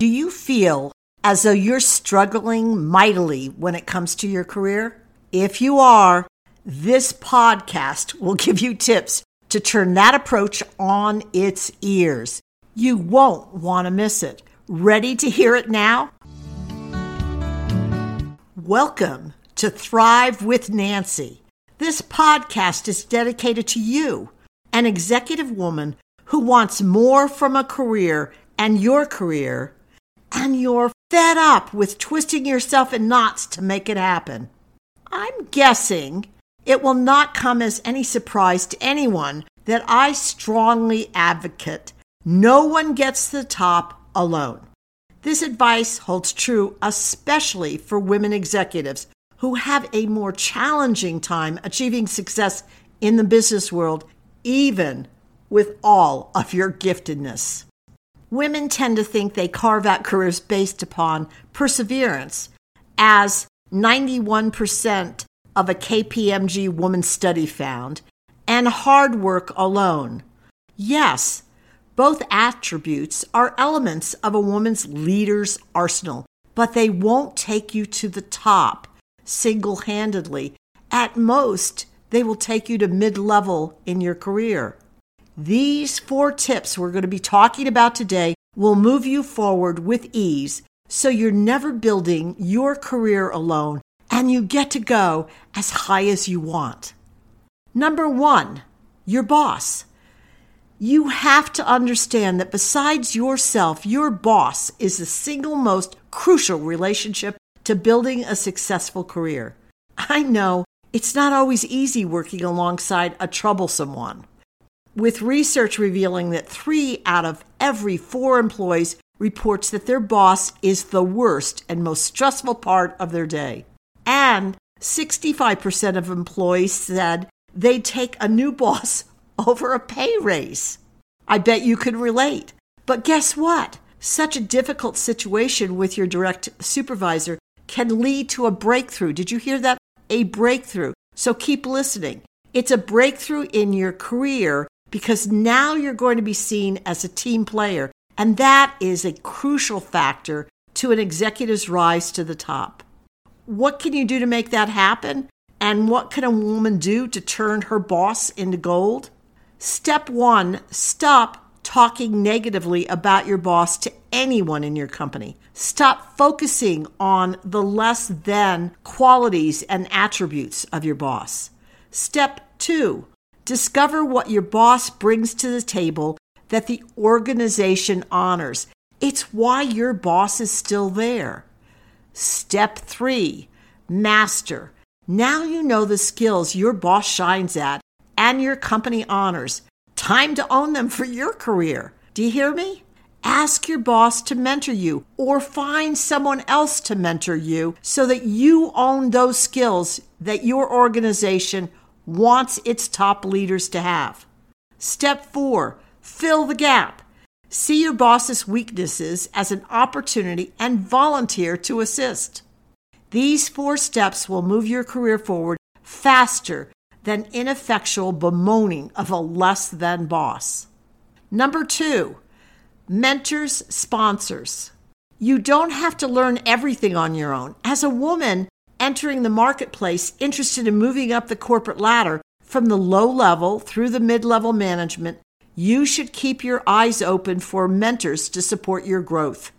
Do you feel as though you're struggling mightily when it comes to your career? If you are, this podcast will give you tips to turn that approach on its ears. You won't want to miss it. Ready to hear it now? Welcome to Thrive with Nancy. This podcast is dedicated to you, an executive woman who wants more from a career and your career, and you're fed up with twisting yourself in knots to make it happen. I'm guessing it will not come as any surprise to anyone that I strongly advocate no one gets to the top alone. This advice holds true especially for women executives who have a more challenging time achieving success in the business world, even with all of your giftedness. Women tend to think they carve out careers based upon perseverance, as 91% of a KPMG woman study found, and hard work alone. Yes, both attributes are elements of a woman's leader's arsenal, but they won't take you to the top single-handedly. At most, they will take you to mid-level in your career. These 4 tips we're going to be talking about today will move you forward with ease so you're never building your career alone and you get to go as high as you want. Number 1, your boss. You have to understand that besides yourself, your boss is the single most crucial relationship to building a successful career. I know it's not always easy working alongside a troublesome one, with research revealing that 3 out of every 4 employees reports that their boss is the worst and most stressful part of their day. And 65% of employees said they'd take a new boss over a pay raise. I bet you can relate. But guess what? Such a difficult situation with your direct supervisor can lead to a breakthrough. Did you hear that? A breakthrough. So keep listening. It's a breakthrough in your career, because now you're going to be seen as a team player. And that is a crucial factor to an executive's rise to the top. What can you do to make that happen? And what can a woman do to turn her boss into gold? Step 1, stop talking negatively about your boss to anyone in your company. Stop focusing on the less than qualities and attributes of your boss. Step 2, discover what your boss brings to the table that the organization honors. It's why your boss is still there. Step 3, master. Now you know the skills your boss shines at and your company honors. Time to own them for your career. Do you hear me? Ask your boss to mentor you or find someone else to mentor you so that you own those skills that your organization wants its top leaders to have. Step 4, fill the gap. See your boss's weaknesses as an opportunity and volunteer to assist. These 4 steps will move your career forward faster than ineffectual bemoaning of a less than boss. Number 2, mentors, sponsors. You don't have to learn everything on your own. As a woman entering the marketplace interested in moving up the corporate ladder from the low level through the mid-level management, you should keep your eyes open for mentors to support your growth.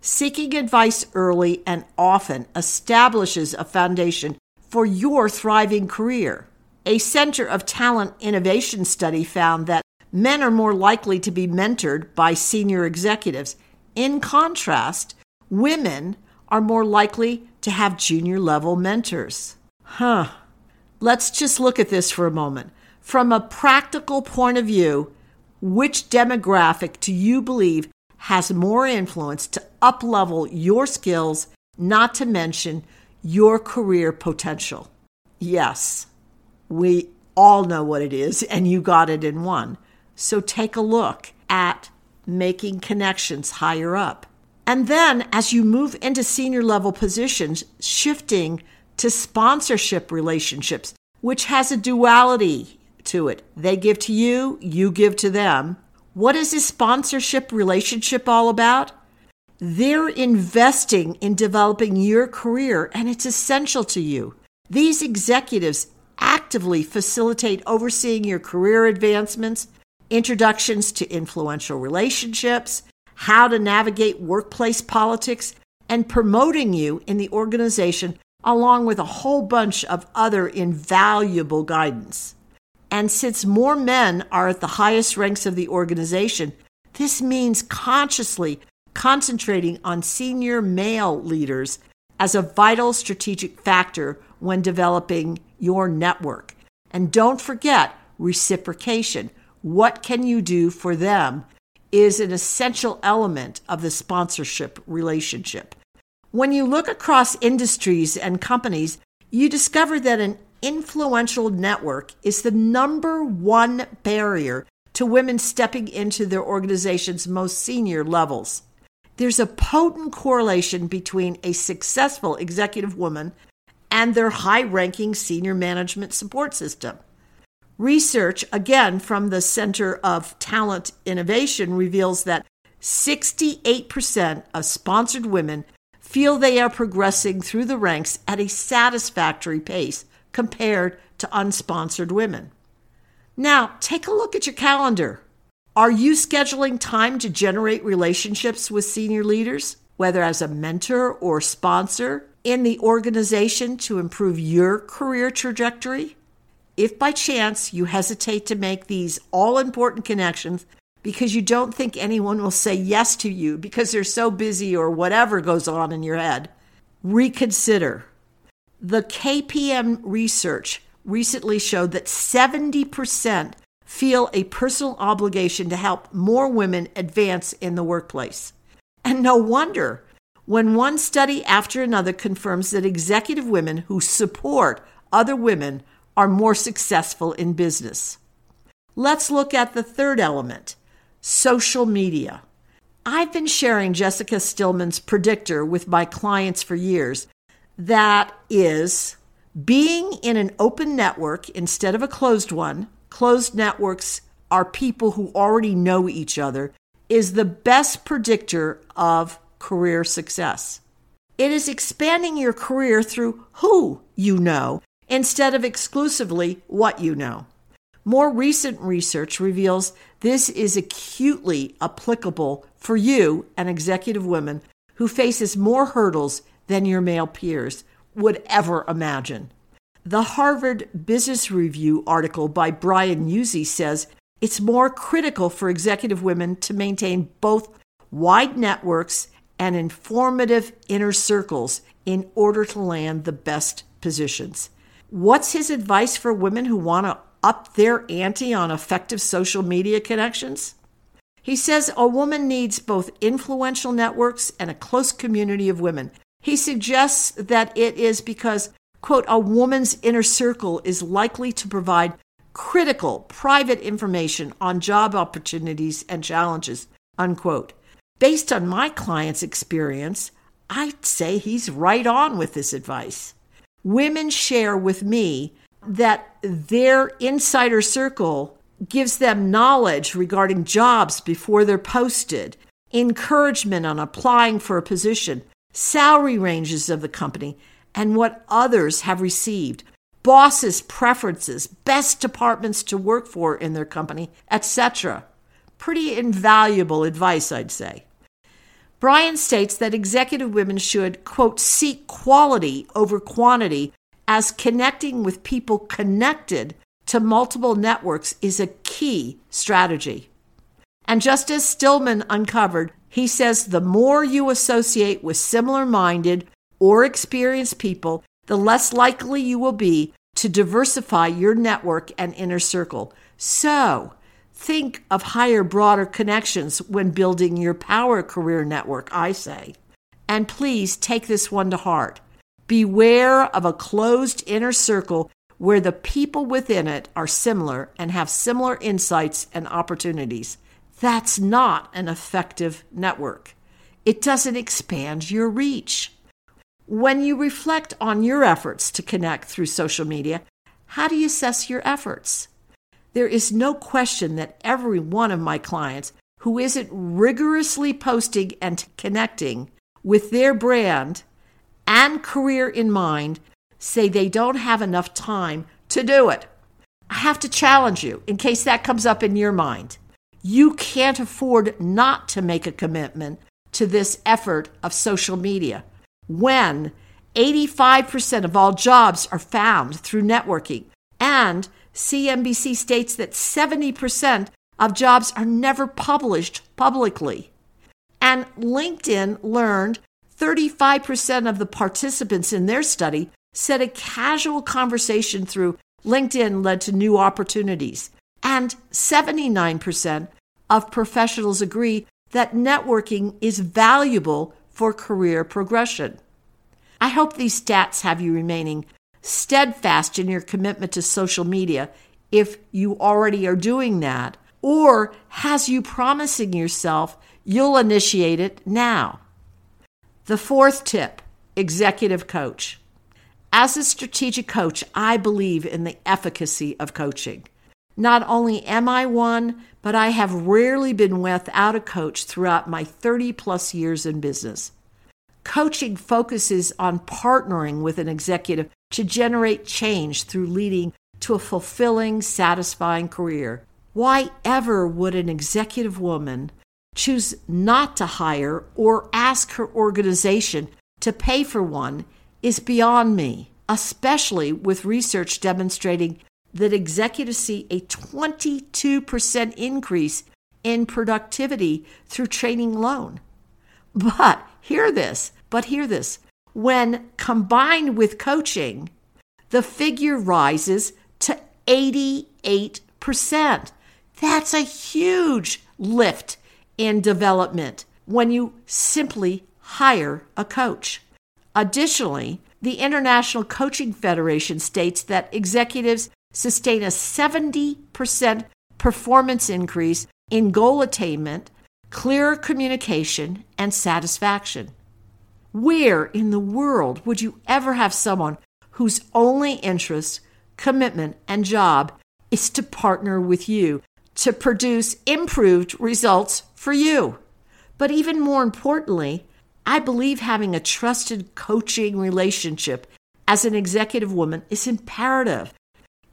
Seeking advice early and often establishes a foundation for your thriving career. A Center of Talent Innovation study found that men are more likely to be mentored by senior executives. In contrast, women are more likely to have junior-level mentors. Let's just look at this for a moment. From a practical point of view, which demographic do you believe has more influence to up-level your skills, not to mention your career potential? Yes, we all know what it is, and you got it in one. So take a look at making connections higher up. And then as you move into senior level positions, shifting to sponsorship relationships, which has a duality to it. They give to you, you give to them. What is this sponsorship relationship all about? They're investing in developing your career, and it's essential to you. These executives actively facilitate overseeing your career advancements, introductions to influential relationships, how to navigate workplace politics, and promoting you in the organization, along with a whole bunch of other invaluable guidance. And since more men are at the highest ranks of the organization, this means consciously concentrating on senior male leaders as a vital strategic factor when developing your network. And don't forget, reciprocation. What can you do for them is an essential element of the sponsorship relationship. When you look across industries and companies, you discover that an influential network is the number one barrier to women stepping into their organization's most senior levels. There's a potent correlation between a successful executive woman and their high-ranking senior management support system. Research, again, from the Center of Talent Innovation reveals that 68% of sponsored women feel they are progressing through the ranks at a satisfactory pace compared to unsponsored women. Now, take a look at your calendar. Are you scheduling time to generate relationships with senior leaders, whether as a mentor or sponsor in the organization to improve your career trajectory? If by chance you hesitate to make these all-important connections because you don't think anyone will say yes to you because they're so busy or whatever goes on in your head, reconsider. The KPMG research recently showed that 70% feel a personal obligation to help more women advance in the workplace. And no wonder, when one study after another confirms that executive women who support other women are more successful in business. Let's look at the third element, social media. I've been sharing Jessica Stillman's predictor with my clients for years. That is, being in an open network instead of a closed one, closed networks are people who already know each other, is the best predictor of career success. It is expanding your career through who you know, instead of exclusively what you know. More recent research reveals this is acutely applicable for you, an executive woman, who faces more hurdles than your male peers would ever imagine. The Harvard Business Review article by Brian Uzzi says it's more critical for executive women to maintain both wide networks and informative inner circles in order to land the best positions. What's his advice for women who want to up their ante on effective social media connections? He says a woman needs both influential networks and a close community of women. He suggests that it is because, quote, a woman's inner circle is likely to provide critical private information on job opportunities and challenges, unquote. Based on my client's experience, I'd say he's right on with this advice. Women share with me that their insider circle gives them knowledge regarding jobs before they're posted, encouragement on applying for a position, salary ranges of the company, and what others have received, bosses' preferences, best departments to work for in their company, etc. Pretty invaluable advice, I'd say. Brian states that executive women should, quote, seek quality over quantity, as connecting with people connected to multiple networks is a key strategy. And just as Stillman uncovered, he says the more you associate with similar-minded or experienced people, the less likely you will be to diversify your network and inner circle. So, think of higher, broader connections when building your power career network, I say. And please take this one to heart. Beware of a closed inner circle where the people within it are similar and have similar insights and opportunities. That's not an effective network. It doesn't expand your reach. When you reflect on your efforts to connect through social media, how do you assess your efforts? There is no question that every one of my clients who isn't rigorously posting and connecting with their brand and career in mind say they don't have enough time to do it. I have to challenge you in case that comes up in your mind. You can't afford not to make a commitment to this effort of social media when 85% of all jobs are found through networking, and CNBC states that 70% of jobs are never published publicly. And LinkedIn learned 35% of the participants in their study said a casual conversation through LinkedIn led to new opportunities. And 79% of professionals agree that networking is valuable for career progression. I hope these stats have you remaining steadfast in your commitment to social media if you already are doing that, or has you promising yourself you'll initiate it now. The fourth tip, executive coach. As a strategic coach, I believe in the efficacy of coaching. Not only am I one, but I have rarely been without a coach throughout my 30-plus years in business. Coaching focuses on partnering with an executive to generate change through leading to a fulfilling, satisfying career. Why ever would an executive woman choose not to hire or ask her organization to pay for one is beyond me, especially with research demonstrating that executives see a 22% increase in productivity through training alone. But hear this. When combined with coaching, the figure rises to 88%. That's a huge lift in development when you simply hire a coach. Additionally, the International Coaching Federation states that executives sustain a 70% performance increase in goal attainment, clearer communication, and satisfaction. Where in the world would you ever have someone whose only interest, commitment, and job is to partner with you to produce improved results for you? But even more importantly, I believe having a trusted coaching relationship as an executive woman is imperative.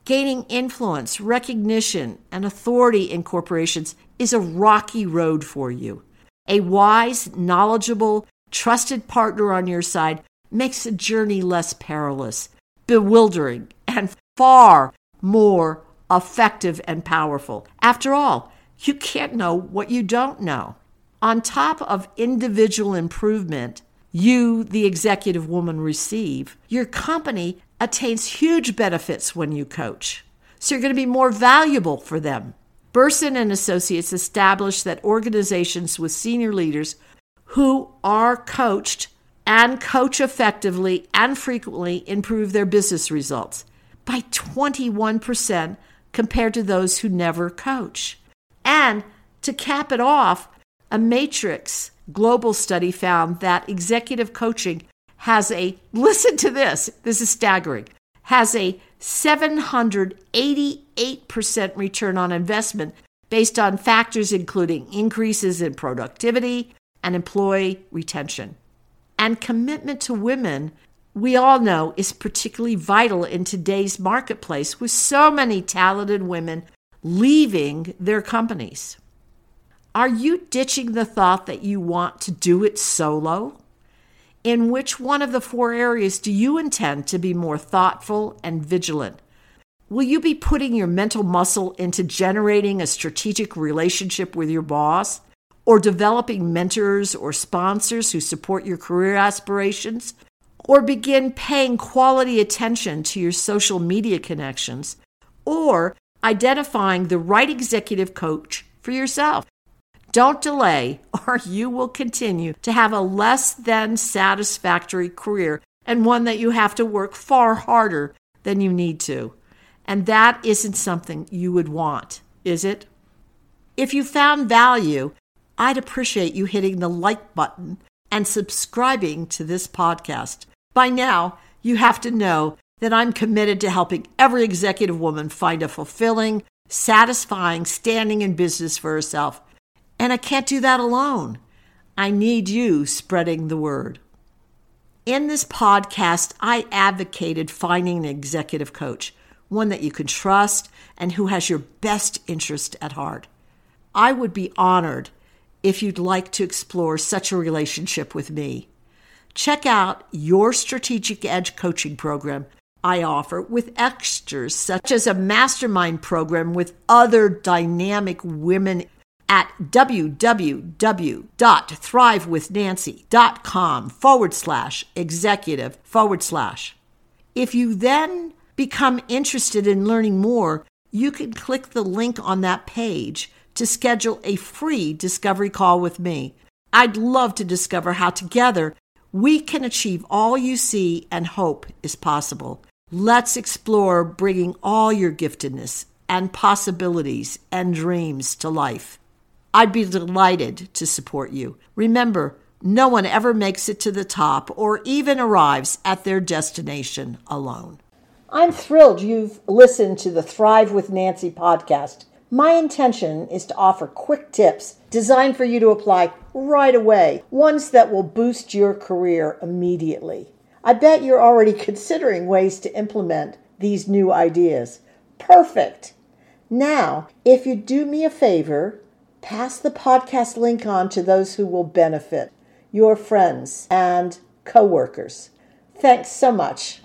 Gaining influence, recognition, and authority in corporations is a rocky road for you. A wise, knowledgeable, trusted partner on your side makes the journey less perilous, bewildering, and far more effective and powerful. After all, you can't know what you don't know. On top of individual improvement you, the executive woman, receive, your company attains huge benefits when you coach. So you're going to be more valuable for them. Burson and Associates established that organizations with senior leaders who are coached and coach effectively and frequently improve their business results by 21% compared to those who never coach. And to cap it off, a Matrix global study found that executive coaching has a, listen to this, this is staggering, has a 788% return on investment based on factors including increases in productivity and employee retention. And commitment to women, we all know, is particularly vital in today's marketplace with so many talented women leaving their companies. Are you ditching the thought that you want to do it solo? In which one of the four areas do you intend to be more thoughtful and vigilant? Will you be putting your mental muscle into generating a strategic relationship with your boss, or developing mentors or sponsors who support your career aspirations, or begin paying quality attention to your social media connections, or identifying the right executive coach for yourself? Don't delay, or you will continue to have a less than satisfactory career and one that you have to work far harder than you need to. And that isn't something you would want, is it? If you found value, I'd appreciate you hitting the like button and subscribing to this podcast. By now, you have to know that I'm committed to helping every executive woman find a fulfilling, satisfying standing in business for herself. And I can't do that alone. I need you spreading the word. In this podcast, I advocated finding an executive coach, one that you can trust and who has your best interest at heart. I would be honored if you'd like to explore such a relationship with me. Check out your Strategic Edge Coaching program I offer with extras, such as a mastermind program with other dynamic women at www.thrivewithnancy.com/executive/. If you then become interested in learning more, you can click the link on that page to schedule a free discovery call with me. I'd love to discover how together we can achieve all you see and hope is possible. Let's explore bringing all your giftedness and possibilities and dreams to life. I'd be delighted to support you. Remember, no one ever makes it to the top or even arrives at their destination alone. I'm thrilled you've listened to the Thrive with Nancy podcast. My intention is to offer quick tips designed for you to apply right away, ones that will boost your career immediately. I bet you're already considering ways to implement these new ideas. Perfect. Now, if you do me a favor, pass the podcast link on to those who will benefit, your friends and coworkers. Thanks so much.